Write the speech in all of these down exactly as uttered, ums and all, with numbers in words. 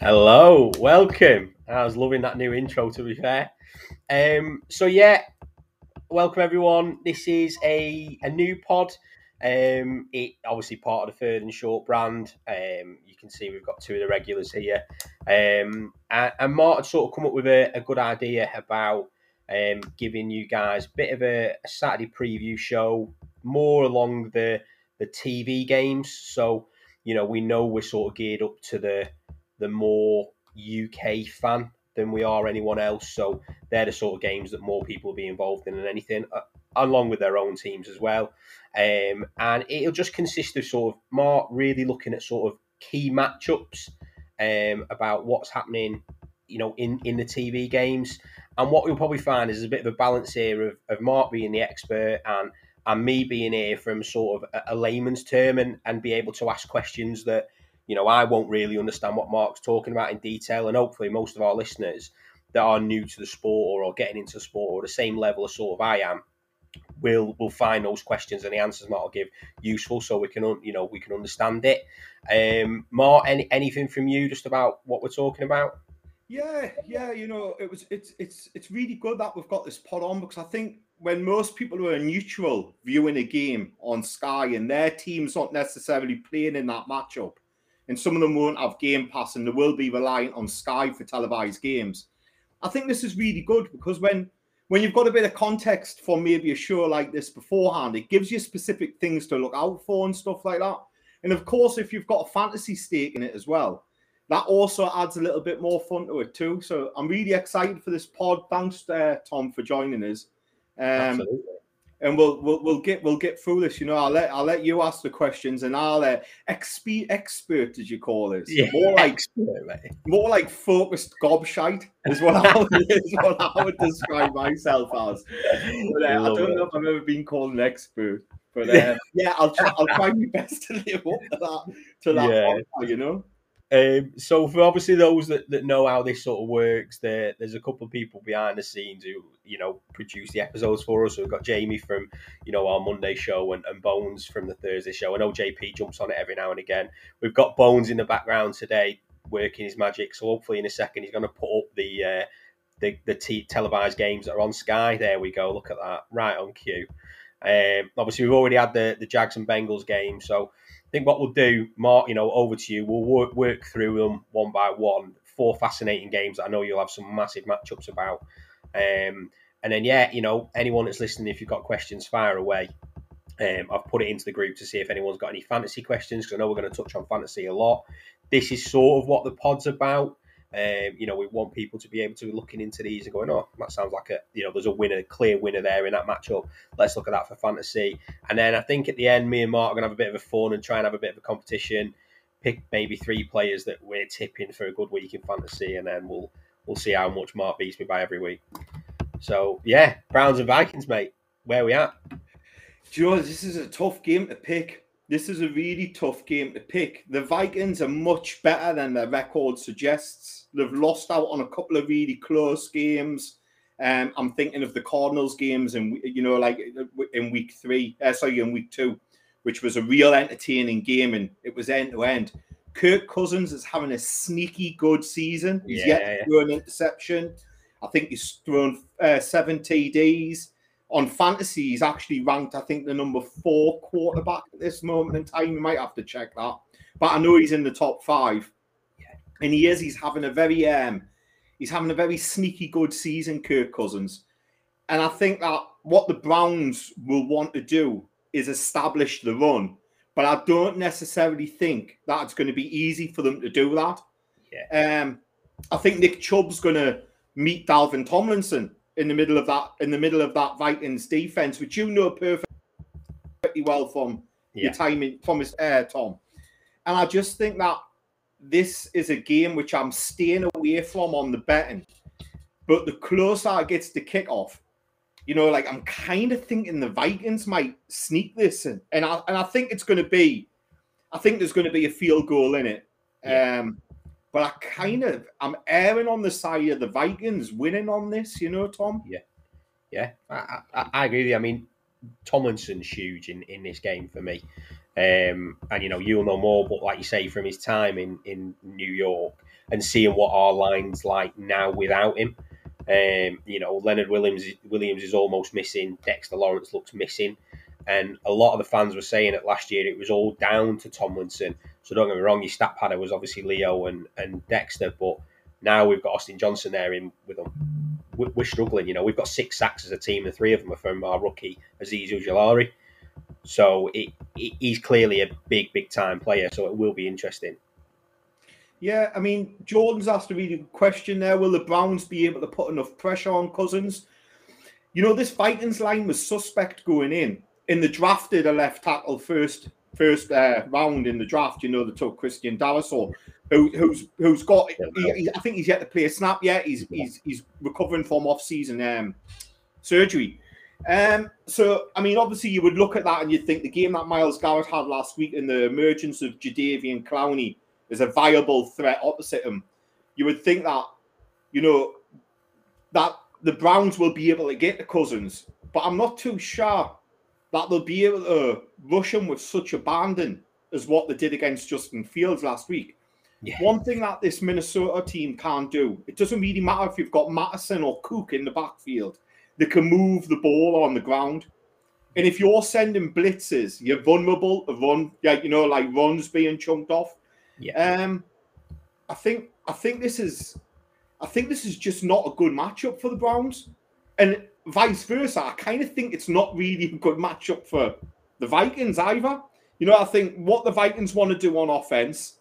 Hello, welcome. I was loving that new intro, to be fair. Um, so yeah, welcome everyone. This is a, a new pod. Um, it obviously part of the Third and Short brand. Um, you can see we've got two of the regulars here. Um, and, and Mark had sort of come up with a, a good idea about um, giving you guys a bit of a, a Saturday preview show, more along the the T V games. So you know, we know we're sort of geared up to the the more U K fan than we are anyone else. So they're the sort of games that more people will be involved in than anything, along with their own teams as well. Um, and it'll just consist of sort of Mark really looking at sort of key matchups um, about what's happening, you know, in, in the T V games. And what we'll probably find is a bit of a balance here of, of Mark being the expert and, and me being here from sort of a, a layman's term and, and be able to ask questions that, you know, I won't really understand what Mark's talking about in detail, and hopefully most of our listeners that are new to the sport or are getting into sport or the same level as sort of I am will will find those questions and the answers Mark will give useful, so we can, you know, we can understand it. Um, Mark, any, anything from you just about what we're talking about? Yeah, yeah, you know, it was it's it's it's really good that we've got this pod on, because I think when most people who are neutral viewing a game on Sky and their team's not necessarily playing in that matchup, and some of them won't have Game Pass and they will be reliant on Sky for televised games, I think this is really good, because when when you've got a bit of context for maybe a show like this beforehand, it gives you specific things to look out for and stuff like that. And of course, if you've got a fantasy stake in it as well, that also adds a little bit more fun to it too. So I'm really excited for this pod. Thanks, uh, Tom, for joining us. Um, Absolutely. And we'll, we'll we'll get we'll get through this, you know. I'll let I'll let you ask the questions, and I'll uh, exp expert, as you call this, yeah, more like expert, mate. more like focused gobshite is what I would, is what I would describe myself as. But, uh, I don't it. know if I've ever been called an expert, but uh, yeah, I'll try, I'll try my best to live up to that to that, yeah. Point, you know. Um, so for obviously those that, that know how this sort of works, there, there's a couple of people behind the scenes who, you know, produce the episodes for us. So we've got Jamie from, you know, our Monday show, and, and Bones from the Thursday show. I know J P jumps on it every now and again. We've got Bones in the background today working his magic. So hopefully in a second he's going to put up the uh, the, the t televised games that are on Sky. There we go. Look at that. Right on cue. Um, obviously we've already had the, the Jags and Bengals game, so I think what we'll do, Mark, you know, over to you. We'll work, work through them one by one. Four fascinating games that I know you'll have some massive matchups about. Um, and then, yeah, you know, anyone that's listening, if you've got questions, fire away. Um, I've put it into the group to see if anyone's got any fantasy questions, because I know we're going to touch on fantasy a lot. This is sort of what the pod's about. Um, you know, we want people to be able to be looking into these and going, oh, that sounds like a, you know, there's a winner, clear winner there in that matchup. Let's look at that for fantasy. And then I think at the end, me and Mark are going to have a bit of a fun and try and have a bit of a competition, pick maybe three players that we're tipping for a good week in fantasy. And then we'll, we'll see how much Mark beats me by every week. So yeah, Browns and Vikings, mate, where are we at? Do you know, this is a tough game to pick. This is a really tough game to pick. The Vikings are much better than their record suggests. They've lost out on a couple of really close games. Um, I'm thinking of the Cardinals games, and you know, like in week three, uh, sorry, in week two, which was a real entertaining game, and it was end to end. Kirk Cousins is having a sneaky good season. He's yeah, yet to throw an interception. I think he's thrown uh, seven T Ds. On fantasy, he's actually ranked, I think, the number four quarterback at this moment in time. You might have to check that. But I know he's in the top five. Yeah. And he is. He's having a very um, he's having a very sneaky good season, Kirk Cousins. And I think that what the Browns will want to do is establish the run. But I don't necessarily think that it's going to be easy for them to do that. Yeah. Um, I think Nick Chubb's going to meet Dalvin Tomlinson in the middle of that, in the middle of that Vikings defense, which you know perfectly well from yeah. your time in, from his uh, Tom. And I just think that this is a game which I'm staying away from on the betting. But the closer it gets to kickoff, you know, like I'm kind of thinking the Vikings might sneak this in. And I and I think it's going to be, I think there's going to be a field goal in it. Yeah. Um, But I kind of, I'm erring on the side of the Vikings winning on this, you know, Tom? Yeah. Yeah, I, I, I agree with you. I mean, Tomlinson's huge in, in this game for me. Um, and, you know, you'll know more, but like you say, from his time in, in New York, and seeing what our line's like now without him. Um, you know, Leonard Williams Williams is almost missing. Dexter Lawrence looks missing. And a lot of the fans were saying that last year it was all down to Tomlinson. So don't get me wrong, your stat padder was obviously Leo and, and Dexter, but now we've got Austin Johnson there in with them. We're struggling, you know. We've got six sacks as a team, and three of them are from our rookie, Azeez Ujulari. So it, it, he's clearly a big, big-time player, so it will be interesting. Yeah, I mean, Jordan's asked a really good question there. Will the Browns be able to put enough pressure on Cousins? You know, this Vikings line was suspect going in. In the draft, they left tackle first first uh, round in the draft. You know, they took Christian Darrisaw, who, who's who's got. He, he, I think he's yet to play a snap yet. He's he's he's recovering from off-season um, surgery. Um, so I mean, obviously, you would look at that and you'd think the game that Myles Garrett had last week and the emergence of Jadeveon Clowney as a viable threat opposite him, you would think that, you know, that the Browns will be able to get to Cousins, but I'm not too sure that they'll be able to rush him with such abandon as what they did against Justin Fields last week. Yeah. One thing that this Minnesota team can't do, it doesn't really matter if you've got Madison or Cook in the backfield, they can move the ball on the ground. And if you're sending blitzes, you're vulnerable to run, yeah, you know, like runs being chunked off. Yeah. Um, I think I think this is I think this is just not a good matchup for the Browns. And vice versa, I kind of think it's not really a good matchup for the Vikings either. You know, I think what the Vikings want to do on offense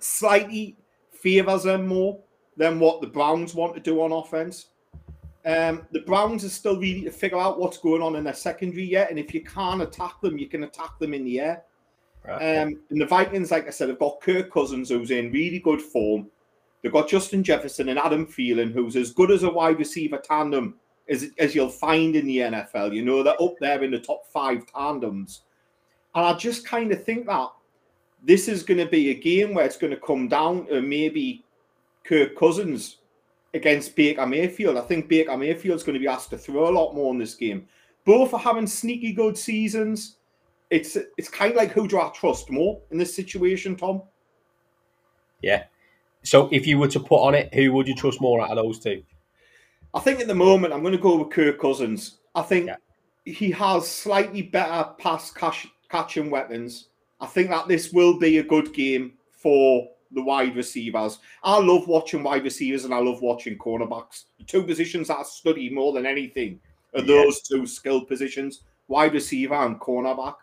slightly favors them more than what the Browns want to do on offense. Um, the Browns are still really to figure out what's going on in their secondary yet, and if you can't attack them, you can attack them in the air. Right. Um, and the Vikings, like I said, have got Kirk Cousins, who's in really good form. They've got Justin Jefferson and Adam Thielen, who's as good as a wide receiver tandem as, as you'll find in the N F L. You know, they're up there in the top five tandems. And I just kind of think that this is going to be a game where it's going to come down to maybe Kirk Cousins against Baker Mayfield. I think Baker Mayfield's going to be asked to throw a lot more in this game. Both are having sneaky good seasons. It's it's kind of like, who do I trust more in this situation, Tom? Yeah. So if you were to put on it, who would you trust more out of those two? I think at the moment I'm going to go with Kirk Cousins. I think yeah. he has slightly better pass catch, catching weapons. I think that this will be a good game for the wide receivers. I love watching wide receivers and I love watching cornerbacks. The two positions that I study more than anything are yeah. those two skilled positions, wide receiver and cornerback.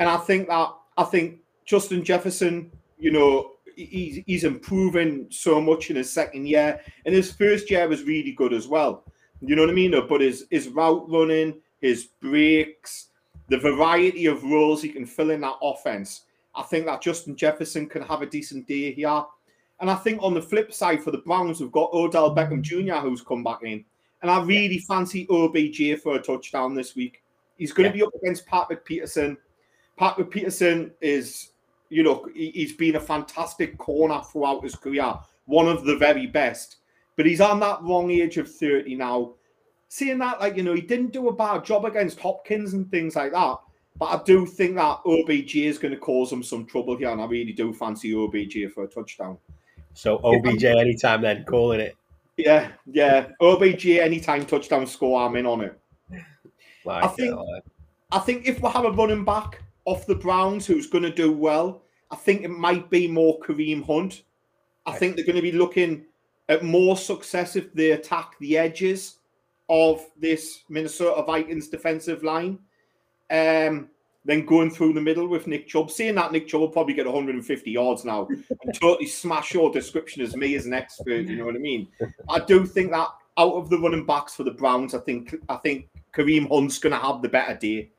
And I think that I think Justin Jefferson, you know, he's, he's improving so much in his second year. And his first year was really good as well. You know what I mean? But his, his route running, his breaks, the variety of roles he can fill in that offense, I think that Justin Jefferson can have a decent day here. And I think on the flip side for the Browns, we've got Odell Beckham Junior who's come back in. And I really fancy O B J for a touchdown this week. He's going yeah. to be up against Patrick Peterson. Patrick Peterson is, you know, he's been a fantastic corner throughout his career, one of the very best. But he's on that wrong age of thirty now. Seeing that, like, you know, he didn't do a bad job against Hopkins and things like that. But I do think that O B J is going to cause him some trouble here, and I really do fancy O B J for a touchdown. So O B J anytime then, calling it. Yeah, yeah. O B J anytime touchdown score, I'm in on it. Like I think, it. I think if we have a running back off the Browns who's going to do well, I think it might be more Kareem Hunt. I right. think they're going to be looking at more success if they attack the edges of this Minnesota Vikings defensive line, um, then going through the middle with Nick Chubb. Seeing that, Nick Chubb will probably get one hundred fifty yards now and totally smash your description as me as an expert, you know what I mean? I do think that out of the running backs for the Browns, I think I think Kareem Hunt's going to have the better day.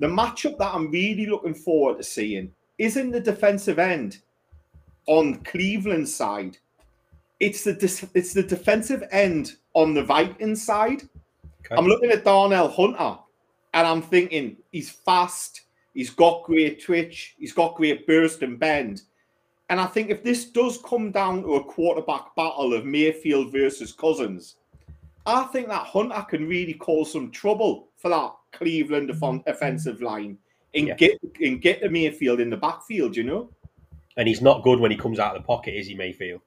The matchup that I'm really looking forward to seeing isn't the defensive end on Cleveland's side. It's the it's the defensive end on the Vikings side. Okay. I'm looking at Darnell Hunter, and I'm thinking he's fast, he's got great twitch, he's got great burst and bend. And I think if this does come down to a quarterback battle of Mayfield versus Cousins, I think that Hunter can really cause some trouble for that Cleveland offensive line and yeah. get and get the Mayfield in the backfield, you know. And he's not good when he comes out of the pocket, is he, Mayfield?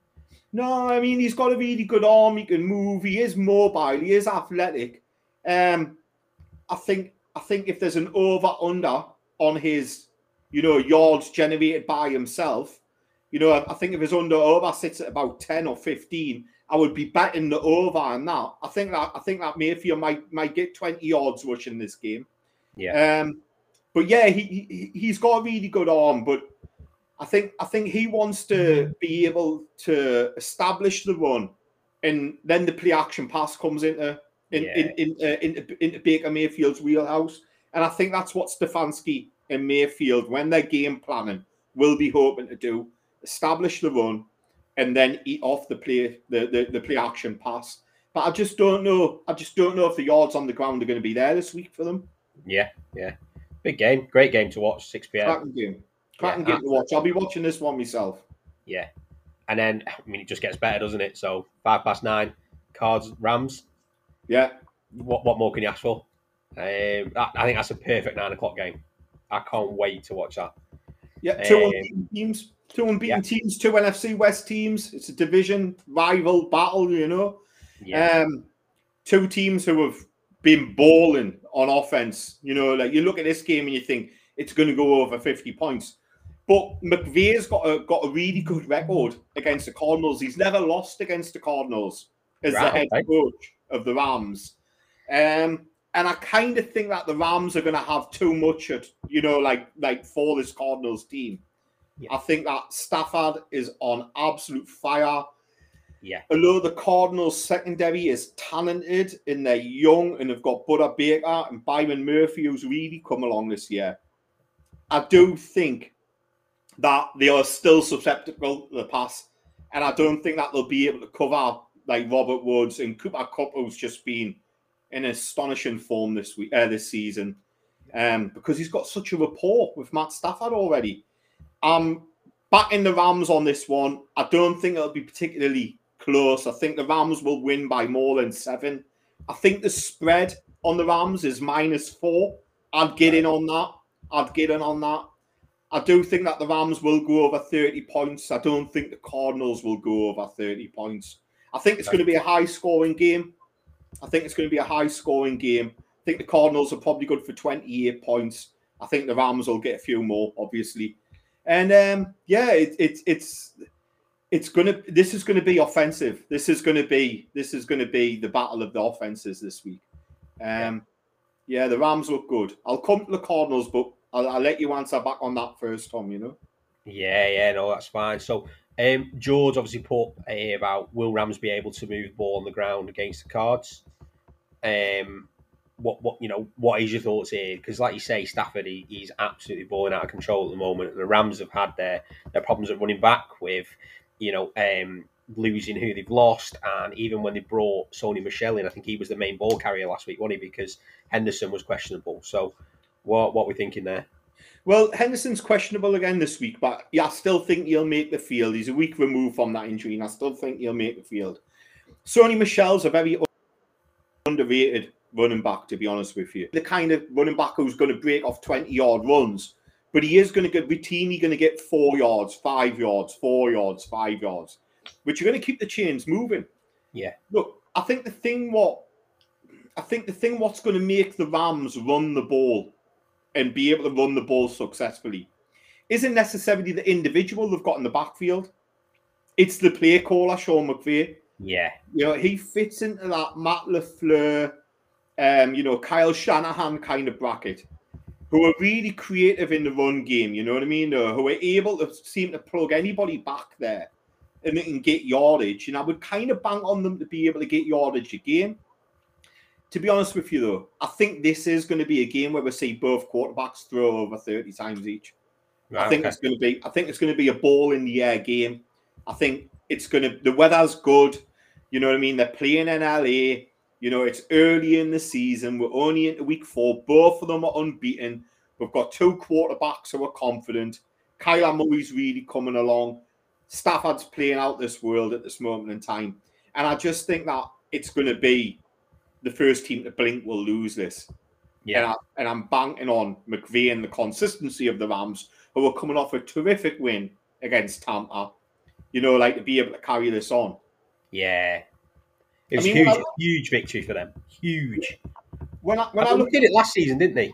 No, I mean, he's got a really good arm. He can move. He is mobile. He is athletic. Um, I think I think if there's an over-under on his, you know, yards generated by himself, you know, I, I think if his under-over sits at about ten or fifteen, I would be betting the over on that. I think that I think that Mayfield might might get twenty yards rushing this game. Yeah. Um, but yeah, he, he he's got a really good arm, but I think I think he wants to be able to establish the run, and then the play action pass comes into in yeah. in in, uh, into, into Baker Mayfield's wheelhouse, and I think that's what Stefanski and Mayfield, when they're game planning, will be hoping to do: establish the run, and then eat off the play the the, the play action pass. But I just don't know. I just don't know if the yards on the ground are going to be there this week for them. Yeah, yeah, big game, great game to watch. six p m. Cracking game. Cracking yeah, game to watch. I'll be watching this one myself. Yeah, and then I mean, it just gets better, doesn't it? So five past nine, Cards Rams. Yeah. What what more can you ask for? Um, I, I think that's a perfect nine o'clock game. I can't wait to watch that. Yeah, two um, unbeaten teams, two unbeaten yeah. teams, two N F C West teams. It's a division rival battle, you know. Yeah. Um, two teams who have been balling on offense. You know, like you look at this game and you think it's going to go over fifty points. But McVay's got a got a really good record against the Cardinals. He's never lost against the Cardinals as right, the head okay. coach of the Rams. Um, and I kind of think that the Rams are going to have too much at, you know, like like for this Cardinals team. Yeah. I think that Stafford is on absolute fire. Yeah. Although the Cardinals secondary is talented and they're young and have got Buddha Baker and Byron Murphy, who's really come along this year, I do think that they are still susceptible to the pass. And I don't think that they'll be able to cover like Robert Woods, and Cooper Kupp, who's just been in astonishing form this week, uh, this season, um, because he's got such a rapport with Matt Stafford already. Um, backing the Rams on this one, I don't think it'll be particularly close. I think the Rams will win by more than seven. I think the spread on the Rams is minus four. I'd get in on that. I'd get in on that. I do think that the Rams will go over thirty points. I don't think the Cardinals will go over thirty points. I think it's going to be a high-scoring game. I think it's going to be a high-scoring game. I think the Cardinals are probably good for twenty-eight points. I think the Rams will get a few more, obviously. And um, yeah, it's it, it's it's gonna. This is going to be offensive. This is going to be this is going to be the battle of the offenses this week. Um, yeah, the Rams look good. I'll come to the Cardinals, but I'll, I'll let you answer back on that first, Tom. You know. Yeah, yeah, no, that's fine. So. Um, George obviously put uh, about will Rams be able to move the ball on the ground against the Cards? Um, what what you know? What is your thoughts here? Because like you say, Stafford he, he's absolutely balling out of control at the moment. The Rams have had their their problems at running back with you know um, losing who they've lost, and even when they brought Sony Michel in, I think he was the main ball carrier last week, wasn't he? Because Henderson was questionable. So what what are we thinking there? Well, Henderson's questionable again this week, but yeah, I still think he'll make the field. He's a week removed from that injury, and I still think he'll make the field. Sony Michel's a very underrated running back, to be honest with you. The kind of running back who's going to break off twenty-yard runs, but he is going to get routinely going to get four yards, five yards, four yards, five yards, which you're going to keep the chains moving. Yeah. Look, I think the thing what I think the thing what's going to make the Rams run the ball and be able to run the ball successfully isn't necessarily the individual they've got in the backfield. It's the play caller, Sean McVay. Yeah. You know, he fits into that Matt LaFleur, um, you know, Kyle Shanahan kind of bracket, who are really creative in the run game, you know what I mean? Uh, who are able to seem to plug anybody back there and they can get yardage. And I would kind of bank on them to be able to get yardage again. To be honest with you, though, I think this is going to be a game where we see both quarterbacks throw over thirty times each. Right, I think okay. it's going to be. I think it's going to be a ball in the air game. I think it's going to. The weather's good. You know what I mean? They're playing in L A. You know, it's early in the season. We're only into week four. Both of them are unbeaten. We've got two quarterbacks who are confident. Kyler Murray's really coming along. Stafford's playing out this world at this moment in time, and I just think that it's going to be. The first team to blink will lose this. Yeah. And, I, and I'm banking on McVay and the consistency of the Rams, who are coming off a terrific win against Tampa. you know, like to be able to carry this on. Yeah. It was I mean, huge, I, huge victory for them. Huge. When I, when I, mean, I look, they did it last season, didn't they?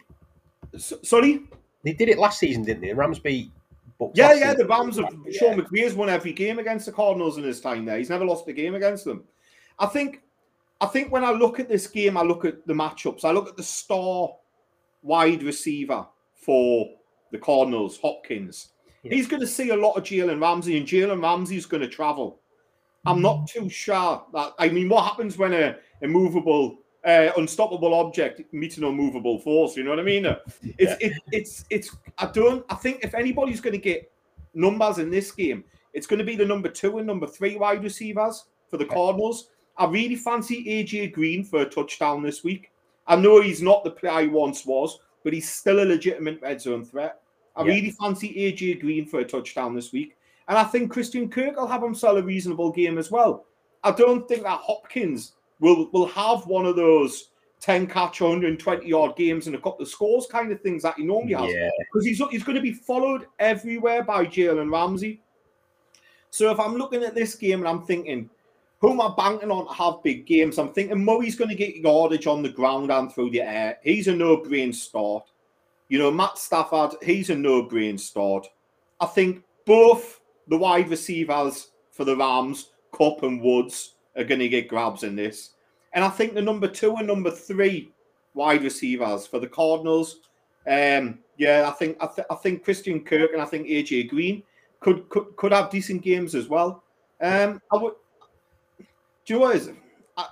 So, sorry? They did it last season, didn't they? The Rams beat Bucks. Yeah, yeah, season. the Rams have yeah. Sean McVay has won every game against the Cardinals in his time there. He's never lost a game against them. I think I think when I look at this game, I look at the matchups. I look at the star wide receiver for the Cardinals, Hopkins. Yeah. He's going to see a lot of Jalen Ramsey, and Jalen Ramsey's going to travel. I'm not too sure that. I mean, what happens when a, a movable, uh, unstoppable object meets an unmovable force? You know what I mean? It's, yeah. it, it's, it's. I don't. I think if anybody's going to get numbers in this game, it's going to be the number two and number three wide receivers for the Cardinals. I really fancy A J Green for a touchdown this week. I know he's not the player he once was, but he's still a legitimate red zone threat. I yeah. really fancy A J Green for a touchdown this week. And I think Christian Kirk will have himself a reasonable game as well. I don't think that Hopkins will, will have one of those ten-catch, one hundred twenty-yard games and a couple of scores kind of things that he normally has. Yeah. Because he's, he's going to be followed everywhere by Jalen Ramsey. So if I'm looking at this game and I'm thinking, who am I banking on to have big games? I'm thinking Murray's going to get yardage on the ground and through the air. He's a no-brain start. You know, Matt Stafford, he's a no-brain start. I think both the wide receivers for the Rams, Kupp and Woods, are going to get grabs in this. And I think the number two and number three wide receivers for the Cardinals, um, yeah, I think I, th- I think Christian Kirk and I think A J Green could could, could have decent games as well. Um, I would. Do you know what it is? I,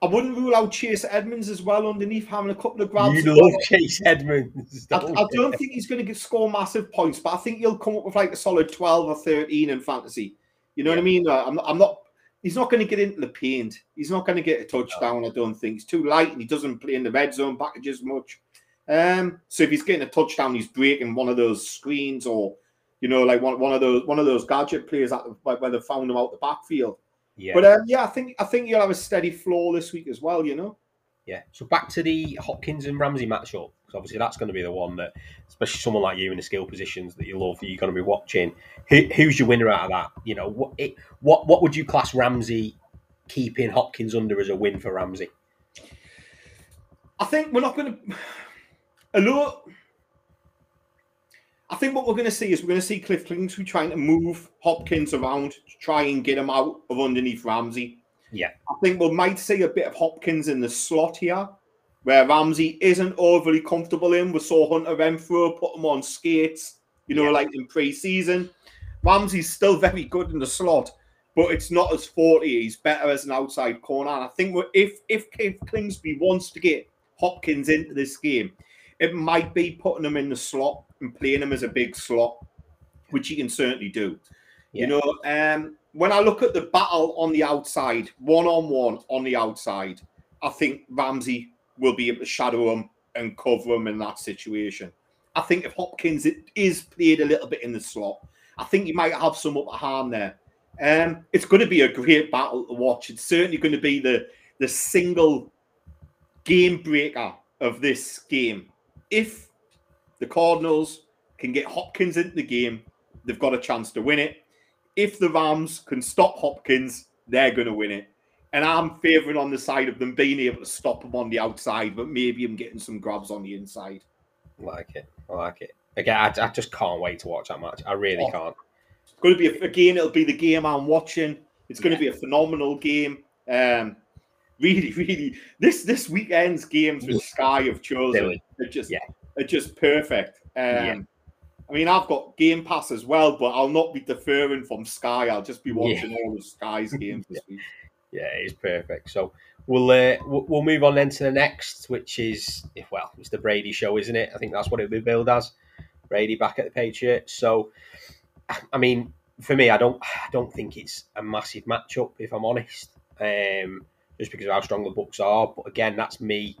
I wouldn't rule out Chase Edmonds as well underneath having a couple of grabs. You love Chase Edmonds. Don't I, I don't think he's going to score massive points, but I think he'll come up with like a solid twelve or thirteen in fantasy. You know yeah. what I mean? I'm, I'm not. He's not going to get into the paint. He's not going to get a touchdown, no. I don't think. He's too light and he doesn't play in the red zone packages much. Um, so if he's getting a touchdown, he's breaking one of those screens or, you know, like one, one of those one of those gadget players that, like, where they found him out the backfield. Yeah. But um, yeah, I think I think you'll have a steady floor this week as well, you know. Yeah. So back to the Hopkins and Ramsey matchup, because obviously that's going to be the one that, especially someone like you in the skill positions that you love, that you're going to be watching. Who, who's your winner out of that? You know, what it, what what would you class Ramsey keeping Hopkins under as a win for Ramsey? I think we're not going to. Although, I think what we're going to see is we're going to see Cliff Kingsbury trying to move Hopkins around to try and get him out of underneath Ramsey. Yeah. I think we might see a bit of Hopkins in the slot here, where Ramsey isn't overly comfortable in. We saw Hunter Renfrow put him on skates, you know, yeah. like in pre-season. Ramsey's still very good in the slot, but it's not as forty. He's better as an outside corner. And I think we're, if, if Cliff Kingsbury wants to get Hopkins into this game, it might be putting him in the slot and playing him as a big slot, which he can certainly do. Yeah. You know, um, when I look at the battle on the outside, one-on-one on the outside, I think Ramsey will be able to shadow him and cover him in that situation. I think if Hopkins is played a little bit in the slot, I think he might have some upper hand there. Um, it's going to be a great battle to watch. It's certainly going to be the, the single game breaker of this game. If the Cardinals can get Hopkins into the game, they've got a chance to win it. If the Rams can stop Hopkins, they're going to win it. And I'm favouring on the side of them being able to stop him on the outside, but maybe him getting some grabs on the inside. I like it. I like it. Again, I, I just can't wait to watch that match. I really oh, can't. It's going to be, a, again, it'll be the game I'm watching. It's going yeah. to be a phenomenal game. Um, really, really, this this weekend's games with Sky have chosen. They're just... Yeah. Are just perfect. Um, yeah. I mean, I've got Game Pass as well, but I'll not be deferring from Sky. I'll just be watching yeah. all of Sky's games this yeah. week. Yeah, it is perfect. So we'll uh, we'll move on then to the next, which is, well, it's the Brady show, isn't it? I think that's what it'll be billed as. Brady back at the Patriots. So, I mean, for me, I don't I don't think it's a massive matchup, if I'm honest, um, just because of how strong the Bucs are. But again, that's me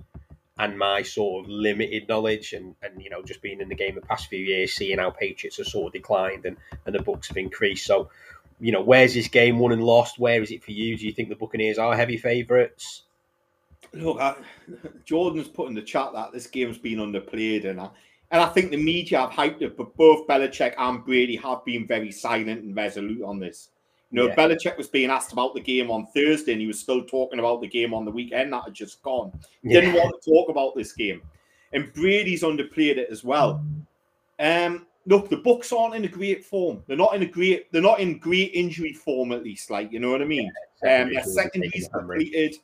and my sort of limited knowledge and, and, you know, just being in the game the past few years, seeing how Patriots have sort of declined and, and the Bucs have increased. So, you know, where's this game won and lost? Where is it for you? Do you think the Buccaneers are heavy favourites? Look, I, Jordan's put in the chat that this game's been underplayed, and I, And I think the media have hyped it, but both Belichick and Brady have been very silent and resolute on this. You know, yeah. Belichick was being asked about the game on Thursday, and he was still talking about the game on the weekend that had just gone. Yeah. Didn't want to talk about this game. And Brady's underplayed it as well. Um, look, the Bucs aren't in a great form. They're not in a great, they're not in great injury form, at least, like, you know what I mean? Yeah, um, their secondary's completed.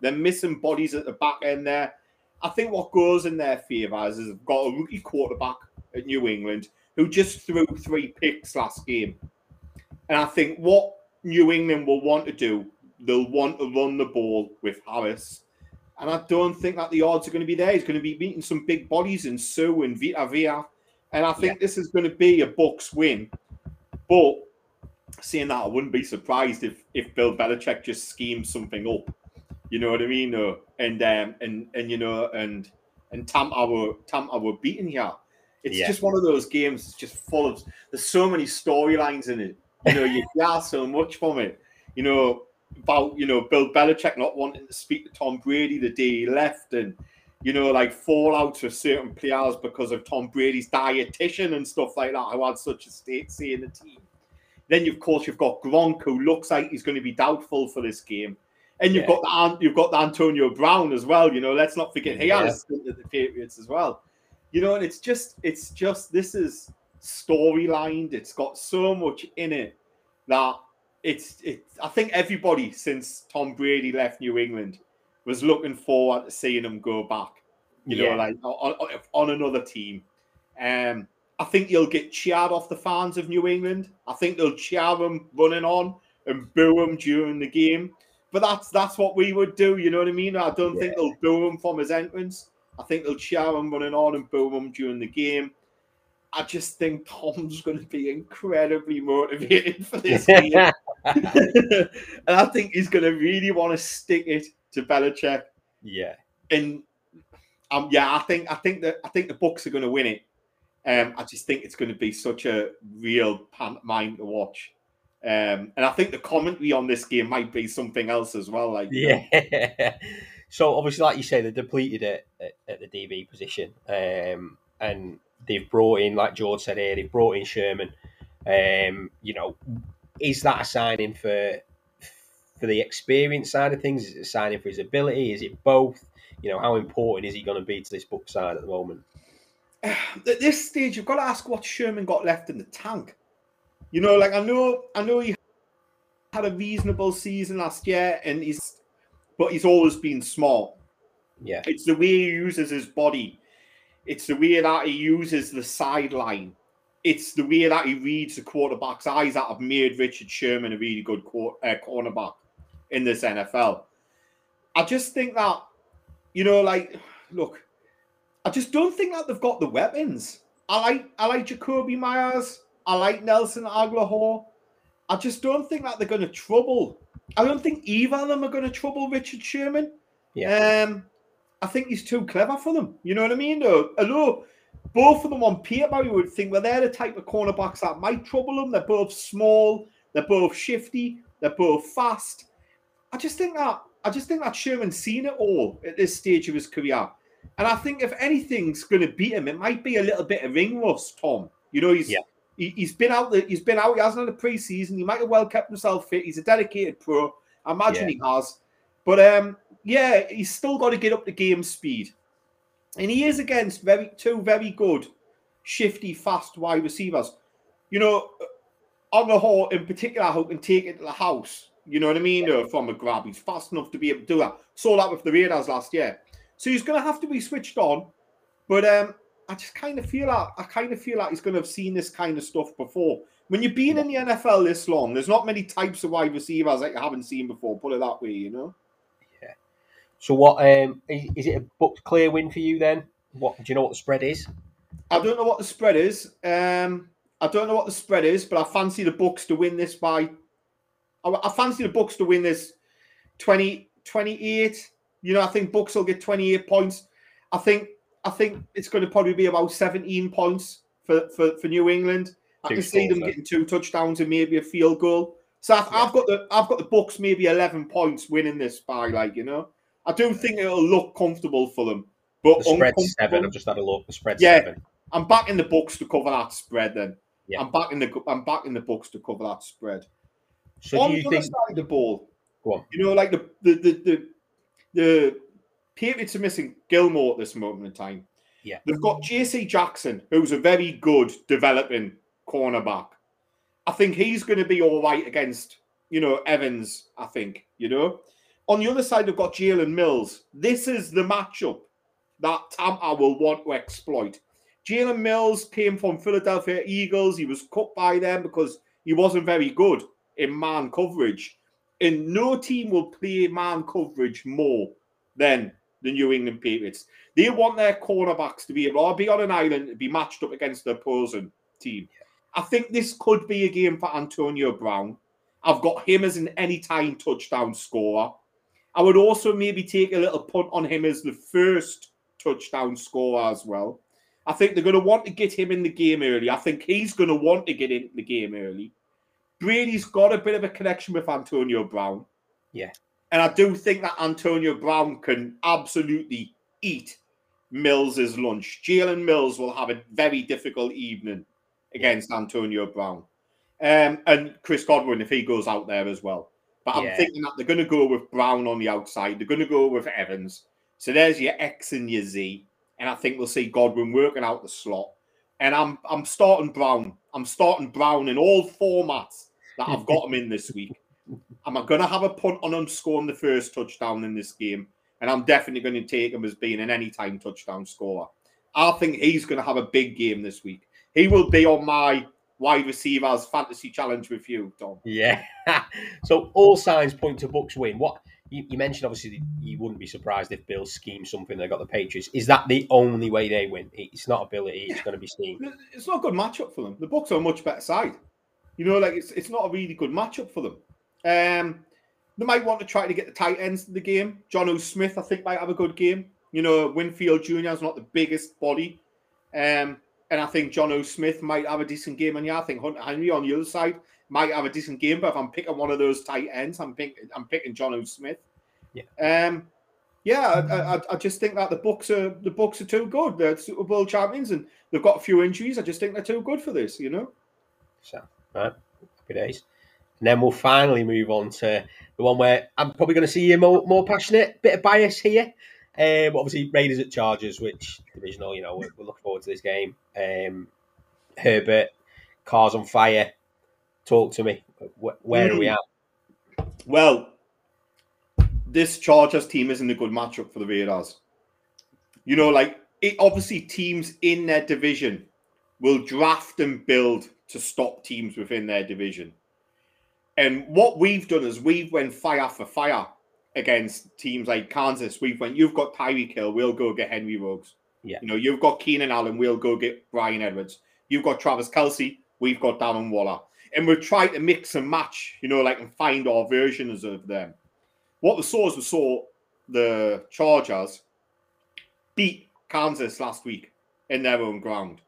They're missing bodies at the back end there. I think what goes in their favour is they've got a rookie quarterback at New England who just threw three picks last game. And I think what New England will want to do, they'll want to run the ball with Harris. And I don't think that the odds are going to be there. He's going to be beating some big bodies in Sue and Vita Vea. And I think yeah. this is going to be a Bucs win. But saying that, I wouldn't be surprised if, if Bill Belichick just schemes something up. You know what I mean? Uh, and um, and and you know, and and Tampa were Tampa were beaten here. It's yeah. just one of those games. It's just full of. There's so many storylines in it. You know, you hear so much from it. You know about you know Bill Belichick not wanting to speak to Tom Brady the day he left, and you know like fallouts with certain players because of Tom Brady's dietitian and stuff like that. Who had such a state say in the team. Then of course you've got Gronk, who looks like he's going to be doubtful for this game. And you've yeah. got the, you've got the Antonio Brown as well. You know, let's not forget he yeah. had a stint at the Patriots as well. You know, and it's just it's just this is storylined. It's got so much in it that it's it. I think everybody since Tom Brady left New England was looking forward to seeing him go back. You yeah. know, like on, on another team. Um, I think you'll get cheered off the fans of New England. I think they'll cheer him running on and boo him during the game. But that's that's what we would do, you know what I mean? I don't yeah. think they'll boo him from his entrance. I think they'll shower him running on and boo him during the game. I just think Tom's going to be incredibly motivated for this game. And I think he's going to really want to stick it to Belichick. Yeah. And um, yeah, I think I think that I think the Bucs are going to win it. Um, I just think it's going to be such a real pantomime to watch. Um, and I think the commentary on this game might be something else as well. Like, yeah. Know. So obviously, like you say, they depleted it at, at the D B position, um, and they've brought in, like George said here, they've brought in Sherman. Um, you know, is that a signing for for the experience side of things? Is it a signing for his ability? Is it both? You know, how important is he going to be to this Bucs side at the moment? At this stage, you've got to ask what Sherman got left in the tank. You know, like I know, I know he had a reasonable season last year, and he's, but he's always been smart. Yeah, it's the way he uses his body, it's the way that he uses the sideline, it's the way that he reads the quarterback's eyes that have made Richard Sherman a really good quarter, uh, cornerback in this N F L. I just think that, you know, like, look, I just don't think that they've got the weapons. I like, I like Jacoby Myers. I like Nelson Aguilar. I just don't think that they're going to trouble. I don't think either of them are going to trouble Richard Sherman. Yeah. Um, I think he's too clever for them. You know what I mean? Although both of them on paper, you would think, well, they're the type of cornerbacks that might trouble them. They're both small. They're both shifty. They're both fast. I just think that I just think that Sherman's seen it all at this stage of his career. And I think if anything's going to beat him, it might be a little bit of ring rust, Tom. You know, he's... Yeah. He's been out. He's been out. He hasn't had a preseason. He might have well kept himself fit. He's a dedicated pro. I imagine yeah. he has. But um, yeah, he's still got to get up the game speed, and he is against very two very good, shifty, fast wide receivers. You know, on the whole, in particular, who can take it to the house. You know what I mean? Yeah. From a grab, he's fast enough to be able to do that. Saw that with the Raiders last year. So he's going to have to be switched on. But um. I just kind of feel like I kind of feel like he's going to have seen this kind of stuff before. When you've been in the N F L this long, there's not many types of wide receivers that you haven't seen before. Put it that way, you know. Yeah. So what? Um, is, is it a booked clear win for you then? What do you know? What the spread is? I don't know what the spread is. Um, I don't know what the spread is, but I fancy the Bucs to win this by. I, I fancy the Bucs to win this twenty, twenty-eight. You know, I think Bucs will get twenty-eight points. I think. I think it's going to probably be about seventeen points for, for, for New England. I can see them getting two touchdowns and maybe a field goal. So I've, yeah. I've got the I've got the Bucs maybe eleven points winning this by, like, you know. I do think it'll look comfortable for them, but the spread's seven. I've just had a look. The spread's yeah, seven. I'm back in the books to cover that spread. Then yeah. I'm back in the I'm back in the books to cover that spread. So on do you the think... other side of the ball, go on. You know, like the the the the, the Patriots are missing Gilmore at this moment in time. Yeah, they've got J C Jackson, who's a very good developing cornerback. I think he's going to be all right against, you know, Evans. I think, you know. On the other side, they've got Jalen Mills. This is the matchup that Tampa will want to exploit. Jalen Mills came from Philadelphia Eagles. He was cut by them because he wasn't very good in man coverage. And no team will play man coverage more than the New England Patriots. They want their cornerbacks to be able to be on an island and be matched up against the opposing team. I think this could be a game for Antonio Brown. I've got him as an anytime touchdown scorer. I would also maybe take a little punt on him as the first touchdown scorer as well. I think they're going to want to get him in the game early. I think he's going to want to get in the game early. Brady's got a bit of a connection with Antonio Brown. Yeah. And I do think that Antonio Brown can absolutely eat Mills's lunch. Jalen Mills will have a very difficult evening against Antonio Brown. Um, and Chris Godwin, if he goes out there as well. But I'm yeah. thinking that they're going to go with Brown on the outside. They're going to go with Evans. So there's your X and your Z. And I think we'll see Godwin working out the slot. And I'm I'm starting Brown. I'm starting Brown in all formats that I've got him in this week. I'm going to have a punt on him scoring the first touchdown in this game. And I'm definitely going to take him as being an anytime touchdown scorer. I think he's going to have a big game this week. He will be on my wide receivers fantasy challenge with you, Dom. Yeah. So all signs point to Bucks win. What you, you mentioned, obviously, you wouldn't be surprised if Bill schemes something. They got the Patriots. Is that the only way they win? It's not ability. It's yeah. going to be scheme. It's not a good matchup for them. The Bucks are a much better side. You know, like it's it's not a really good matchup for them. Um, they might want to try to get the tight ends in the game. Jonnu Smith, I think, might have a good game. You know, Winfield Junior is not the biggest body. Um. And I think Jonnu Smith might have a decent game. And yeah, I think Hunter Henry on the other side might have a decent game. But if I'm picking one of those tight ends, I'm picking I'm picking Jonnu Smith. Yeah, um, yeah. I, I, I just think that the Bucs are the Bucs are too good. They're Super Bowl champions, and they've got a few injuries. I just think they're too good for this. You know. So, all right, happy days. And then we'll finally move on to the one where I'm probably going to see you more more passionate. Bit of bias here. Um, obviously, Raiders at Chargers, which divisional, you know, we're, we're looking forward to this game. Um, Herbert, car's on fire. Talk to me. Where, where are we at? Well, this Chargers team isn't a good matchup for the Raiders. You know, like, it, obviously, teams in their division will draft and build to stop teams within their division. And what we've done is we've went fire for fire. Against teams like Kansas, we've went, you've got Tyreek Hill, we'll go get Henry Ruggs. Yeah. You know, you've got Keenan Allen, we'll go get Bryan Edwards. You've got Travis Kelce, we've got Darren Waller. And we've tried to mix and match, you know, like, and find our versions of them. What we saw is we saw the Chargers beat Kansas last week in their own ground.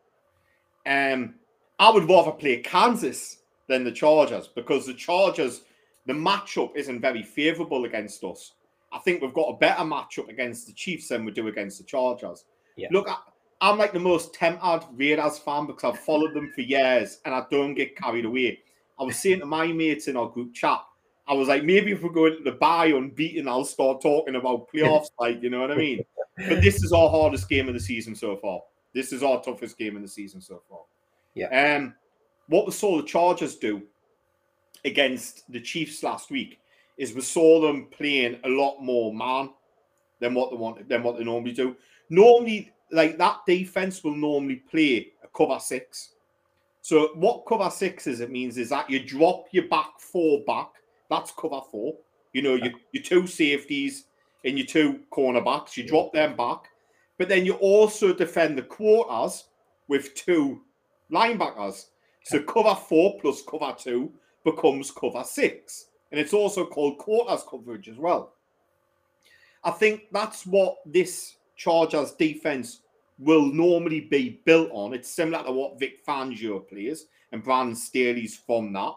Um, I would rather play Kansas than the Chargers because the Chargers... the matchup isn't very favourable against us. I think we've got a better matchup against the Chiefs than we do against the Chargers. Yeah. Look, I, I'm like the most tempered Raiders fan because I've followed them for years and I don't get carried away. I was saying to my mates in our group chat, I was like, maybe if we go into the bye unbeaten, I'll start talking about playoffs, like, you know what I mean? But this is our hardest game of the season so far. This is our toughest game of the season so far. Yeah. Um, what we saw the Chargers do against the Chiefs last week is we saw them playing a lot more man than what they want than what they normally do. Normally, like that defense will normally play a cover six. So what cover six is, it means is that you drop your back four back. That's cover four. You know, your, your two safeties and your two cornerbacks, you drop them back. But then you also defend the quarters with two linebackers. So cover four plus cover two becomes cover six, and it's also called quarters coverage as well. I think that's what this Chargers defense will normally be built on. It's similar to what Vic Fangio plays, and Brandon Staley's from that.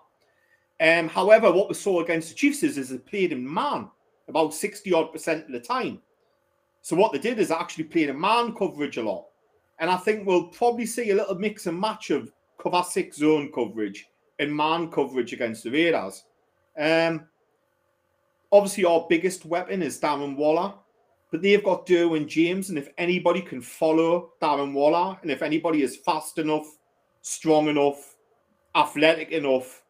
Um, however, what we saw against the Chiefs is, is they played in man about sixty odd percent of the time. So what they did is they actually played in man coverage a lot. And I think we'll probably see a little mix and match of cover six zone coverage and man coverage against the Raiders. Um, obviously, our biggest weapon is Darren Waller, but they've got Derwin James. And if anybody can follow Darren Waller, and if anybody is fast enough, strong enough, athletic enough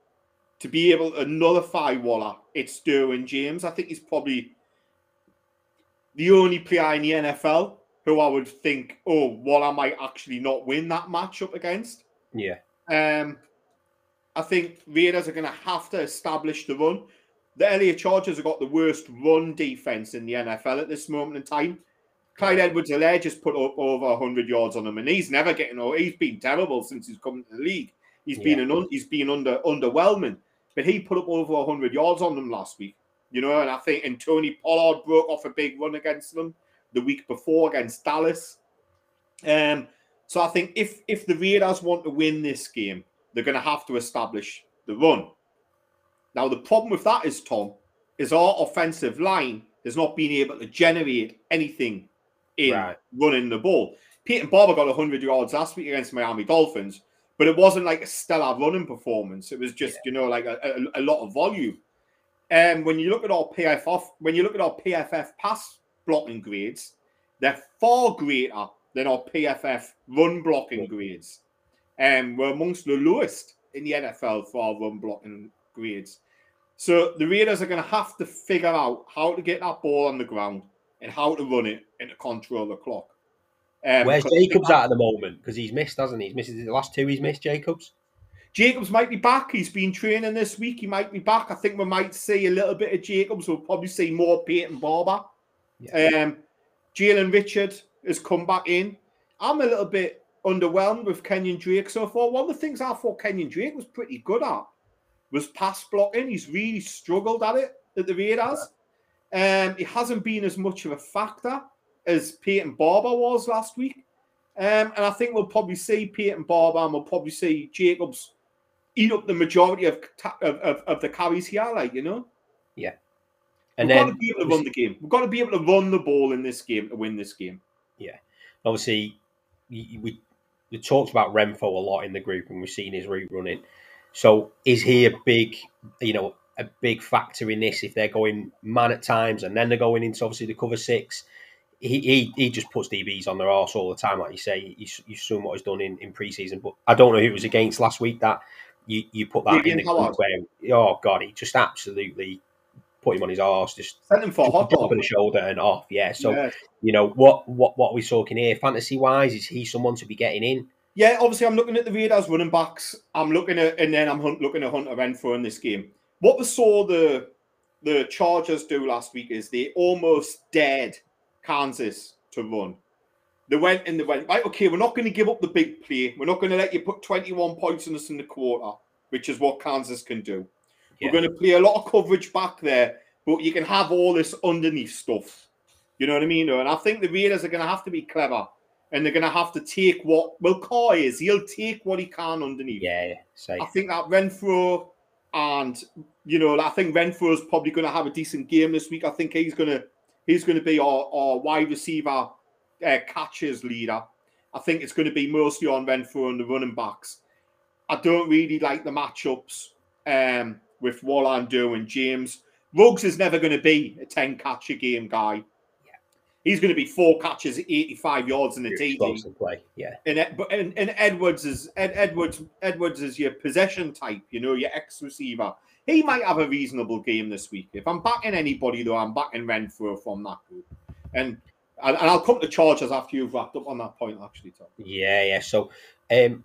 to be able to nullify Waller, it's Derwin James. I think he's probably the only player in the N F L who I would think, oh, Waller might actually not win that matchup against. Yeah. Um, I think Raiders are going to have to establish the run. The L A Chargers have got the worst run defense in the N F L at this moment in time. Clyde Edwards-Helaire just put up over one hundred yards on him, and he's never getting over. He's been terrible since he's come to the league. He's yeah. been an he's been under underwhelming, but he put up over one hundred yards on them last week. You know, and I think and Tony Pollard broke off a big run against them the week before against Dallas. Um, so I think if if the Raiders want to win this game, they're going to have to establish the run. Now, the problem with that is, Tom, is our offensive line has not been able to generate anything in right. running the ball. Peyton Barber got one hundred yards last week against Miami Dolphins, but it wasn't like a stellar running performance. It was just, yeah. you know, like a, a, a lot of volume. And um, when you look at our P F F, when you look at our P F F pass blocking grades, they're far greater than our P F F run blocking yeah. grades, and um, we're amongst the lowest in the N F L for our run blocking grades. So the Raiders are going to have to figure out how to get that ball on the ground and how to run it and to control the clock. Um, Where's Jacobs at at the moment? Because he's missed, hasn't he? He's missed the last two. He's missed Jacobs. Jacobs might be back. He's been training this week. He might be back. I think we might see a little bit of Jacobs. We'll probably see more Peyton Barber. Yeah. Um, Jalen Richard has come back in. I'm a little bit underwhelmed with Kenyon Drake so far. One of the things I thought Kenyon Drake was pretty good at was pass blocking. He's really struggled at it at the Raiders. Yeah. Um, it hasn't been as much of a factor as Peyton Barber was last week. Um, and I think we'll probably see Peyton Barber and we'll probably see Jacobs eat up the majority of of, of, of the carries here, like, you know? Yeah. And We've then, got to be able to run the game. We've got to be able to run the ball in this game to win this game. Yeah. Obviously, we, we talked about Renfrow a lot in the group and we've seen his route running. So is he a big, you know, a big factor in this if they're going man at times and then they're going into, obviously, the cover six? He he, he just puts D Bs on their arse all the time, like you say. You, you've seen what he's done in, in pre-season. But I don't know who it was against last week that... You you put that in the group where, oh God, he just absolutely put him on his arse, just sent him for a hot dog on the shoulder and off. Yeah, so yeah. you know what what what we're talking here, fantasy wise, is he someone to be getting in? Yeah, obviously I'm looking at the Raiders running backs. I'm looking at and then I'm looking at Hunter Renfrow in this game. What we saw the the Chargers do last week is they almost dared Kansas to run. They went and they went, right, okay, we're not going to give up the big play. We're not going to let you put twenty-one points on us in the quarter, which is what Kansas can do. Yeah. We're going to play a lot of coverage back there, but you can have all this underneath stuff. You know what I mean? And I think the Raiders are going to have to be clever, and they're going to have to take what well, Carr is. He'll take what he can underneath. Yeah, safe. I think that Renfrow and, you know, I think Renfrow's probably going to have a decent game this week. I think he's going to, he's going to be our, our wide receiver Uh, catches leader. I think it's going to be mostly on Renfrow and the running backs. I don't really like the matchups um, with Waller and Derwin James. Ruggs is never going to be a ten catch a game guy. Yeah. He's going to be four catches at eighty-five yards in the T D. Play. Yeah. And, and and Edwards is Ed, Edwards Edwards is your possession type. You know, your ex receiver. He might have a reasonable game this week. If I'm backing anybody though, I'm backing Renfrow from that group. And And I'll come to Chargers after you've wrapped up on that point, actually, Tom. Yeah, yeah. So um,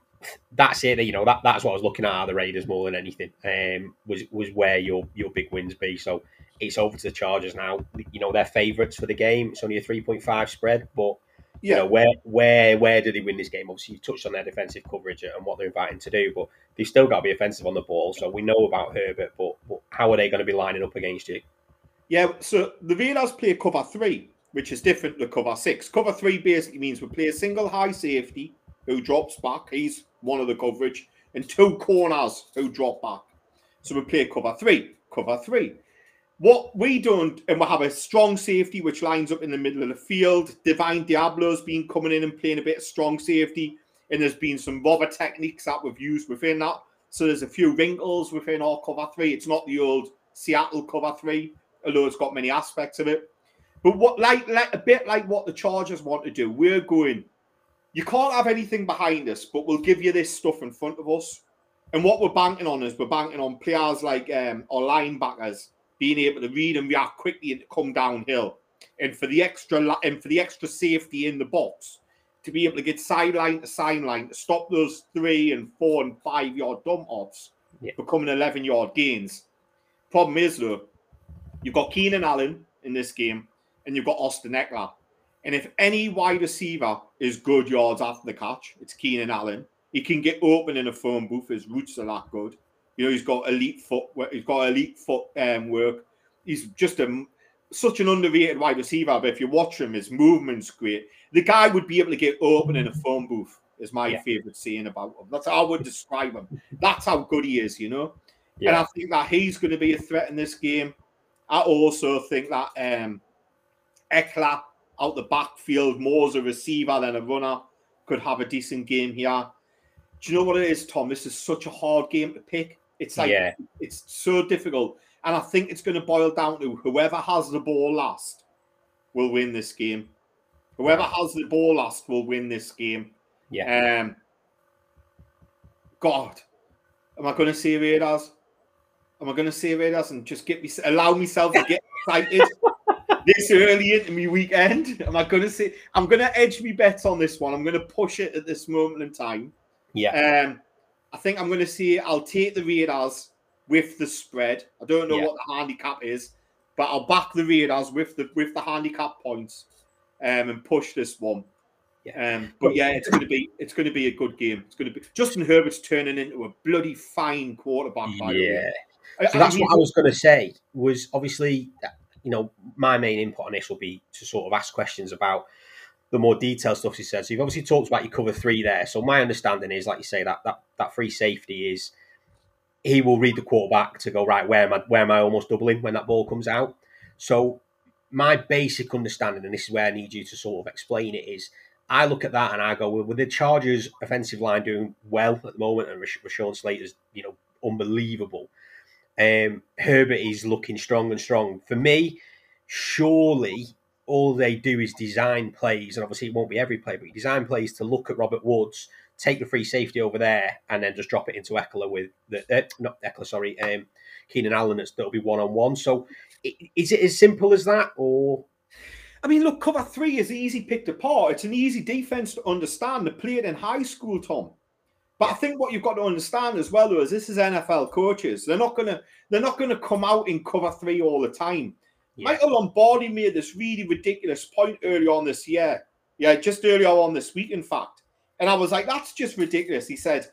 that's it. You know, that that's what I was looking at, the Raiders more than anything, um, was was where your your big wins be. So it's over to the Chargers now. You know, they're favourites for the game. It's only a three point five spread. But, yeah. you know, where, where, where do they win this game? Obviously, you've touched on their defensive coverage and what they're inviting to do. But they've still got to be offensive on the ball. So we know about Herbert. But, but how are they going to be lining up against you? Yeah, so the Raiders play cover three, which is different to cover six. Cover three basically means we play a single high safety who drops back. He's one of the coverage. And two corners who drop back. So we play cover three. Cover three. What we don't, and we'll have a strong safety, which lines up in the middle of the field. Divine Diablo's been coming in and playing a bit of strong safety, and there's been some robber techniques that we've used within that. So there's a few wrinkles within our cover three. It's not the old Seattle cover three, although it's got many aspects of it. But what, like, like a bit like what the Chargers want to do, we're going, you can't have anything behind us, but we'll give you this stuff in front of us. And what we're banking on is we're banking on players like um, our linebackers being able to read and react quickly and to come downhill, and for the extra and for the extra safety in the box to be able to get sideline to sideline to stop those three and four and five yard dump offs yeah. becoming eleven yard gains. Problem is though, you've got Keenan Allen in this game, and you've got Austin Ekeler, and if any wide receiver is good yards after the catch, it's Keenan Allen. He can get open in a phone booth. His roots are that good. You know, he's got elite footwork. He's got elite foot um, work. He's just a such an underrated wide receiver. But if you watch him, his movement's great. The guy would be able to get open in a phone booth. Is my yeah. favorite saying about him. That's how I would describe him. That's how good he is. You know, yeah. and I think that he's going to be a threat in this game. I also think that um, Ekeler out the backfield, more as a receiver than a runner, could have a decent game here. Do you know what it is, Tom? This is such a hard game to pick. It's like yeah. it's so difficult, and I think it's going to boil down to whoever has the ball last will win this game. Whoever has the ball last will win this game. Yeah. Um. God, am I going to say Raiders? Am I going to say Raiders and just get me allow myself to get excited this early into my weekend? Am I going to say? I'm going to edge my bets on this one. I'm going to push it at this moment in time. Yeah. Um. I think I'm going to say I'll take the Raiders with the spread. I don't know yeah. what the handicap is, but I'll back the Raiders with the with the handicap points um, and push this one. Yeah. Um, but yeah, it's going to be it's going to be a good game. It's going to be Justin Herbert's turning into a bloody fine quarterback. By yeah, the way. So I, that's I mean, what I was going to say. Was obviously, you know, my main input on this will be to sort of ask questions about the more detailed stuff he said. So you've obviously talked about your cover three there. So my understanding is, like you say, that that that free safety is he will read the quarterback to go, right, where am I, where am I almost doubling when that ball comes out? So my basic understanding, and this is where I need you to sort of explain it, is I look at that and I go, well, with the Chargers' offensive line doing well at the moment, and Rashawn Slater's, you know, unbelievable. Um, Herbert is looking strong and strong. For me, surely all they do is design plays, and obviously it won't be every play, but you design plays to look at Robert Woods, take the free safety over there, and then just drop it into Ekeler with the uh, not Ekeler, sorry, um, Keenan Allen. That's that'll be one on one. So is it as simple as that, or? I mean, look, cover three is easy picked apart. It's an easy defense to understand. They played in high school, Tom. But I think what you've got to understand as well is this is N F L coaches. They're not gonna they're not gonna come out in cover three all the time. Yeah. Michael Lombardi made this really ridiculous point earlier on this year. Yeah, just earlier on this week, in fact. And I was like, that's just ridiculous. He said,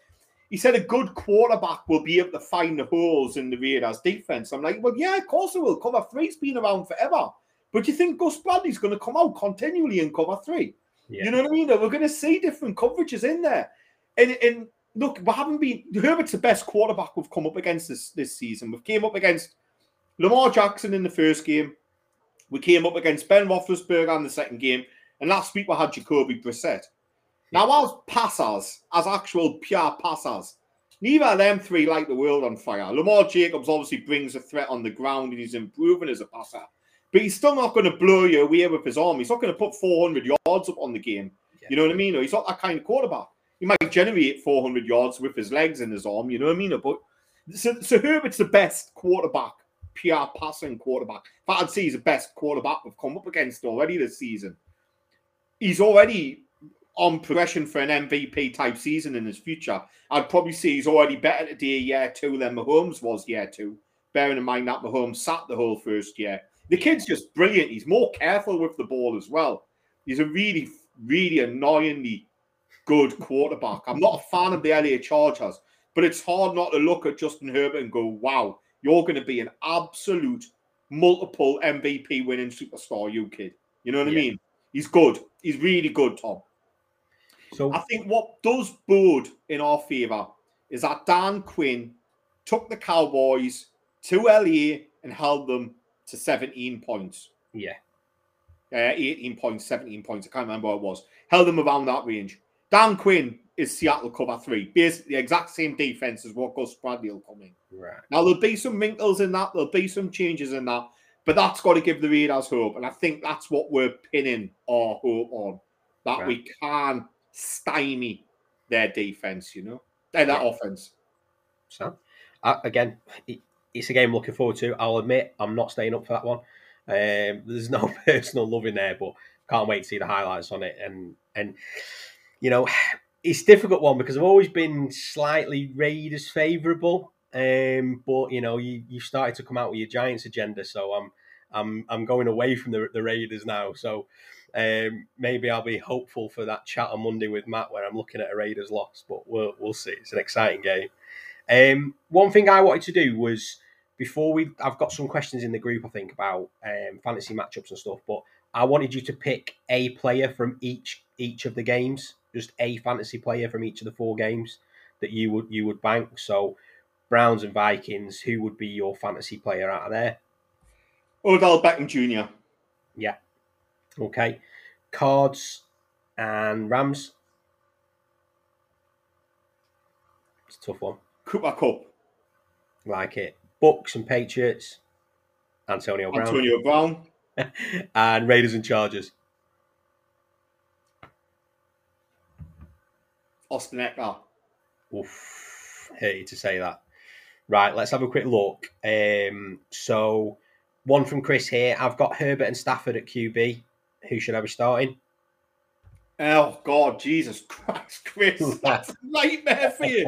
he said a good quarterback will be able to find the holes in the Raiders' defense. I'm like, well, yeah, of course it will. Cover three's been around forever. But do you think Gus Bradley's going to come out continually in cover three? Yeah. You know what I mean? We're going to see different coverages in there. And and look, we haven't been Herbert's the best quarterback we've come up against this, this season. We've came up against Lamar Jackson in the first game. We came up against Ben Roethlisberger in the second game. And last week we had Jacoby Brissett. Now, as passers, as actual pure passers, neither of them three light the world on fire. Lamar Jacobs obviously brings a threat on the ground and he's improving as a passer. But he's still not going to blow you away with his arm. He's not going to put four hundred yards up on the game. Yeah. You know what I mean? Or he's not that kind of quarterback. He might generate four hundred yards with his legs and his arm. You know what I mean? But so, so Herbert's the best quarterback. P R passing quarterback. But I'd say he's the best quarterback we've come up against already this season. He's already on progression for an M V P type season in his future. I'd probably say he's already better today year two than Mahomes was year two, bearing in mind that Mahomes sat the whole first year. The kid's just brilliant. He's more careful with the ball as well. He's a really, really annoyingly good quarterback. I'm not a fan of the L A Chargers, but it's hard not to look at Justin Herbert and go, wow, you're going to be an absolute multiple M V P winning superstar, you kid. You know what yeah. I mean? He's good. He's really good, Tom. So I think what does bode in our favour is that Dan Quinn took the Cowboys to L A and held them to seventeen points. Yeah. Uh, eighteen points, seventeen points. I can't remember what it was. Held them around that range. Dan Quinn is Seattle cover three. Basically the exact same defense as what Gus Bradley will come in. Right. Now, there'll be some wrinkles in that. There'll be some changes in that. But that's got to give the readers hope. And I think that's what we're pinning our hope on. That right. we can stymie their defense, you know? Their yeah. offense. So, uh, again, it, it's a game I'm looking forward to. I'll admit I'm not staying up for that one. Um, there's no personal love in there, but can't wait to see the highlights on it. And, and you know, it's a difficult one because I've always been slightly Raiders favourable. Um, but, you know, you, you've started to come out with your Giants agenda. So I'm I'm, I'm going away from the, the Raiders now. So um, maybe I'll be hopeful for that chat on Monday with Matt where I'm looking at a Raiders loss. But we'll, we'll see. It's an exciting game. Um, one thing I wanted to do was... Before we, I've got some questions in the group, I think, about um, fantasy matchups and stuff, but I wanted you to pick a player from each each of the games, just a fantasy player from each of the four games that you would you would bank. So, Browns and Vikings, who would be your fantasy player out of there? Odell Beckham Junior Yeah. Okay. Cards and Rams. It's a tough one. Cooper Cup. Like it. Bucks and Patriots, Antonio Brown. Antonio Brown. And Raiders and Chargers. Austin Ekeler. Oof, hate you to say that. Right, let's have a quick look. Um, so, one from Chris here. I've got Herbert and Stafford at Q B. Who should I be starting? Oh, God, Jesus Christ, Chris. That's a nightmare for you.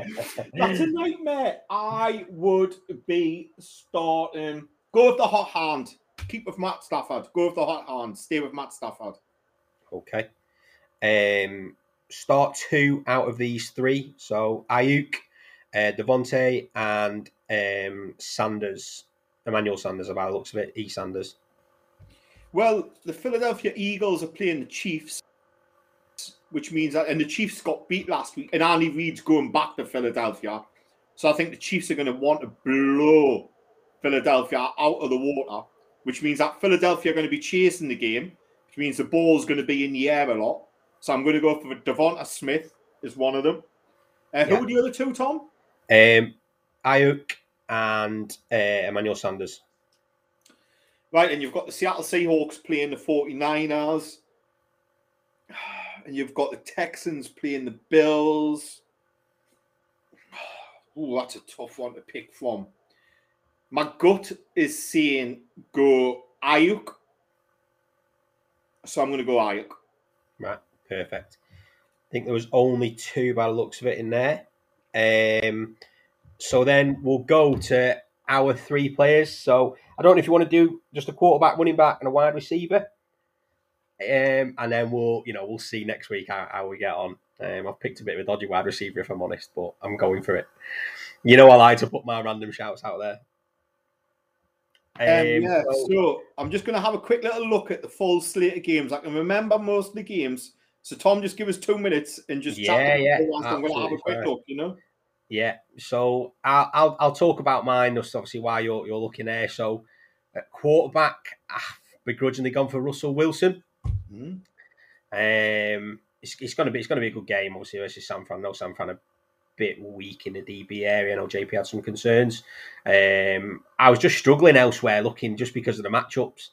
That's a nightmare. I would be starting. Go with the hot hand. Keep with Matt Stafford. Go with the hot hand. Stay with Matt Stafford. Okay. Um, start two out of these three. So, Ayuk, uh, Devontae, and um, Sanders. Emmanuel Sanders, by the looks of it. E. Sanders. Well, the Philadelphia Eagles are playing the Chiefs. Which means that, and the Chiefs got beat last week, and Andy Reid's going back to Philadelphia. So I think the Chiefs are going to want to blow Philadelphia out of the water, which means that Philadelphia are going to be chasing the game, which means the ball's going to be in the air a lot. So I'm going to go for Devonta Smith is one of them. Uh, who yeah. are the other two, Tom? Um, Ayuk and uh, Emmanuel Sanders. Right, and you've got the Seattle Seahawks playing the forty-niners. And you've got the Texans playing the Bills. Oh, that's a tough one to pick from. My gut is saying go Ayuk. So I'm going to go Ayuk. Right, perfect. I think there was only two by the looks of it in there. Um, so then we'll go to our three players. So I don't know if you want to do just a quarterback, running back and a wide receiver. Um, and then we'll, you know, we'll see next week how, how we get on. Um, I've picked a bit of a dodgy wide receiver, if I'm honest, but I'm going for it. You know, I like to put my random shouts out there. Um, um, yeah, so, so I'm just going to have a quick little look at the full slate of games. I can remember most of the games. So, Tom, just give us two minutes and just yeah, chat. Yeah, I'm going to have a quick look, you know? Yeah, so I'll I'll, I'll talk about mine, just obviously why you're, you're looking there. So, at quarterback, I've begrudgingly gone for Russell Wilson. Mm-hmm. Um, it's, it's gonna be it's gonna be a good game, obviously, versus San Fran. I know San Fran are a bit weak in the D B area. I know J P had some concerns. Um, I was just struggling elsewhere, looking just because of the matchups.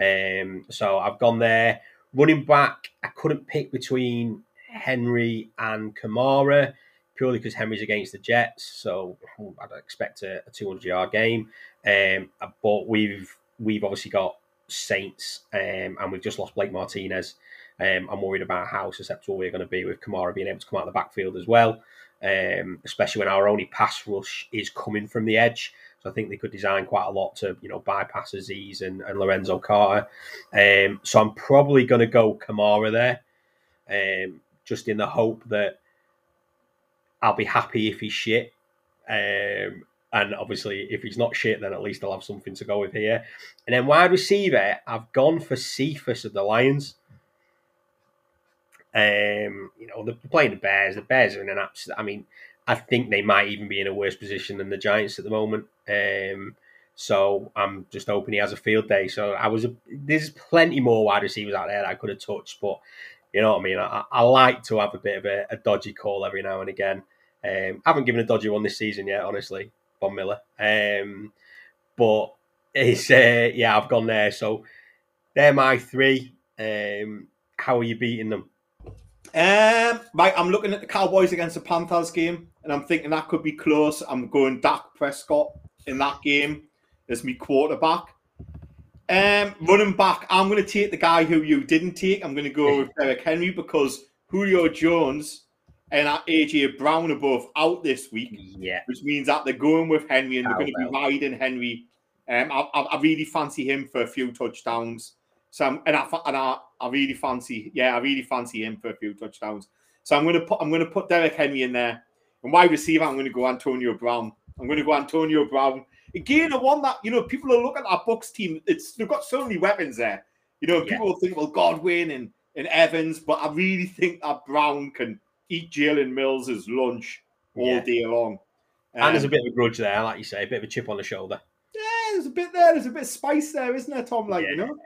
Um, so I've gone there. Running back, I couldn't pick between Henry and Kamara purely because Henry's against the Jets, so I'd expect a, a two hundred yard game. Um, but we've we've obviously got Saints, um, and we've just lost Blake Martinez. Um, I'm worried about how susceptible we're going to be with Kamara being able to come out of the backfield as well, um, especially when our only pass rush is coming from the edge. So I think they could design quite a lot to, you know, bypass Aziz and, and Lorenzo Carter. Um, so I'm probably going to go Kamara there, um, just in the hope that I'll be happy if he's shit. Um, And obviously, if he's not shit, then at least I'll have something to go with here. And then wide receiver, I've gone for Cephas of the Lions. Um, you know, they're playing the Bears. The Bears are in an absolute... I mean, I think they might even be in a worse position than the Giants at the moment. Um, So I'm just hoping he has a field day. So I was a, there's plenty more wide receivers out there that I could have touched, but you know what I mean? I, I like to have a bit of a, a dodgy call every now and again. Um, I haven't given a dodgy one this season yet, honestly, Von Miller. Um, but it's uh, yeah, I've gone there. So they're my three. Um, how are you beating them? Um, right, I'm looking at the Cowboys against the Panthers game, and I'm thinking that could be close. I'm going Dak Prescott in that game as my quarterback. Um, running back, I'm going to take the guy who you didn't take. I'm going to go with Derrick Henry because Julio Jones and A J Brown are both out this week, yeah. which means that they're going with Henry and they're oh, going to be well. riding Henry. Um, I, I, I really fancy him for a few touchdowns. So I'm, and I and I, I really fancy, yeah, I really fancy him for a few touchdowns. So I'm gonna put I'm gonna put Derrick Henry in there, and wide receiver I'm gonna go Antonio Brown. I'm gonna go Antonio Brown again. I want that, you know, people will look at that Bucs team. It's they've got so many weapons there, you know. People yeah. will think, well, Godwin and and Evans, but I really think that Brown can eat Jalen Mills' lunch all yeah. day long. Um, and there's a bit of a grudge there, like you say, a bit of a chip on the shoulder. Yeah, there's a bit there. There's a bit of spice there, isn't there, Tom? Like yeah. you know.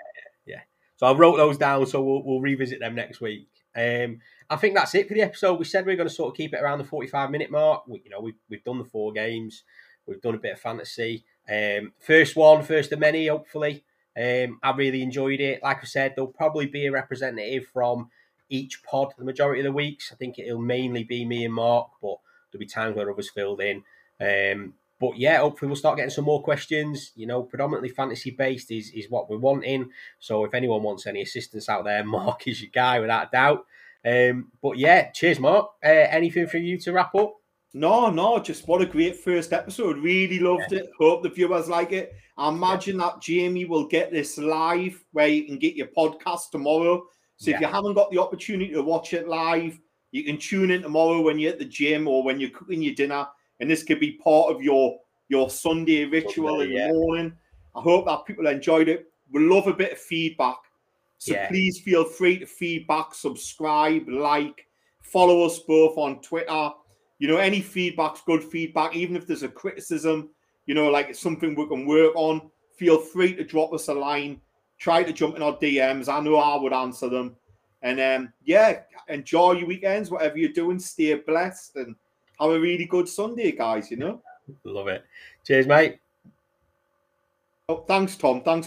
Yeah, so I wrote those down, so we'll, we'll revisit them next week. Um, I think that's it for the episode. We said we we're going to sort of keep it around the forty-five minute mark. We, you know, we've we've done the four games, we've done a bit of fantasy. Um, first one, first of many, hopefully. Um, I really enjoyed it. Like I said, there'll probably be a representative from each pod the majority of the weeks. I think it'll mainly be me and Mark, but there'll be times where others filled in. Um, But yeah, hopefully we'll start getting some more questions. You know, predominantly fantasy-based is, is what we're wanting. So if anyone wants any assistance out there, Mark is your guy without a doubt. Um, but yeah, cheers, Mark. Uh, anything for you to wrap up? No, no, just what a great first episode. Really loved yeah. it. Hope the viewers like it. I imagine yeah. that Jamie will get this live where you can get your podcast tomorrow. So yeah. if you haven't got the opportunity to watch it live, you can tune in tomorrow when you're at the gym or when you're cooking your dinner. And this could be part of your, your Sunday ritual Sunday, in the yeah. morning. I hope that people enjoyed it. We love a bit of feedback. So yeah. please feel free to feedback, subscribe, like, follow us both on Twitter. You know, any feedback's good feedback. Even if there's a criticism, you know, like it's something we can work on, feel free to drop us a line. Try to jump in our D Ms. I know I would answer them. And um, yeah, enjoy your weekends, whatever you're doing. Stay blessed and have a really good Sunday, guys, you know? Love it. Cheers, mate. Oh, thanks, Tom. Thanks.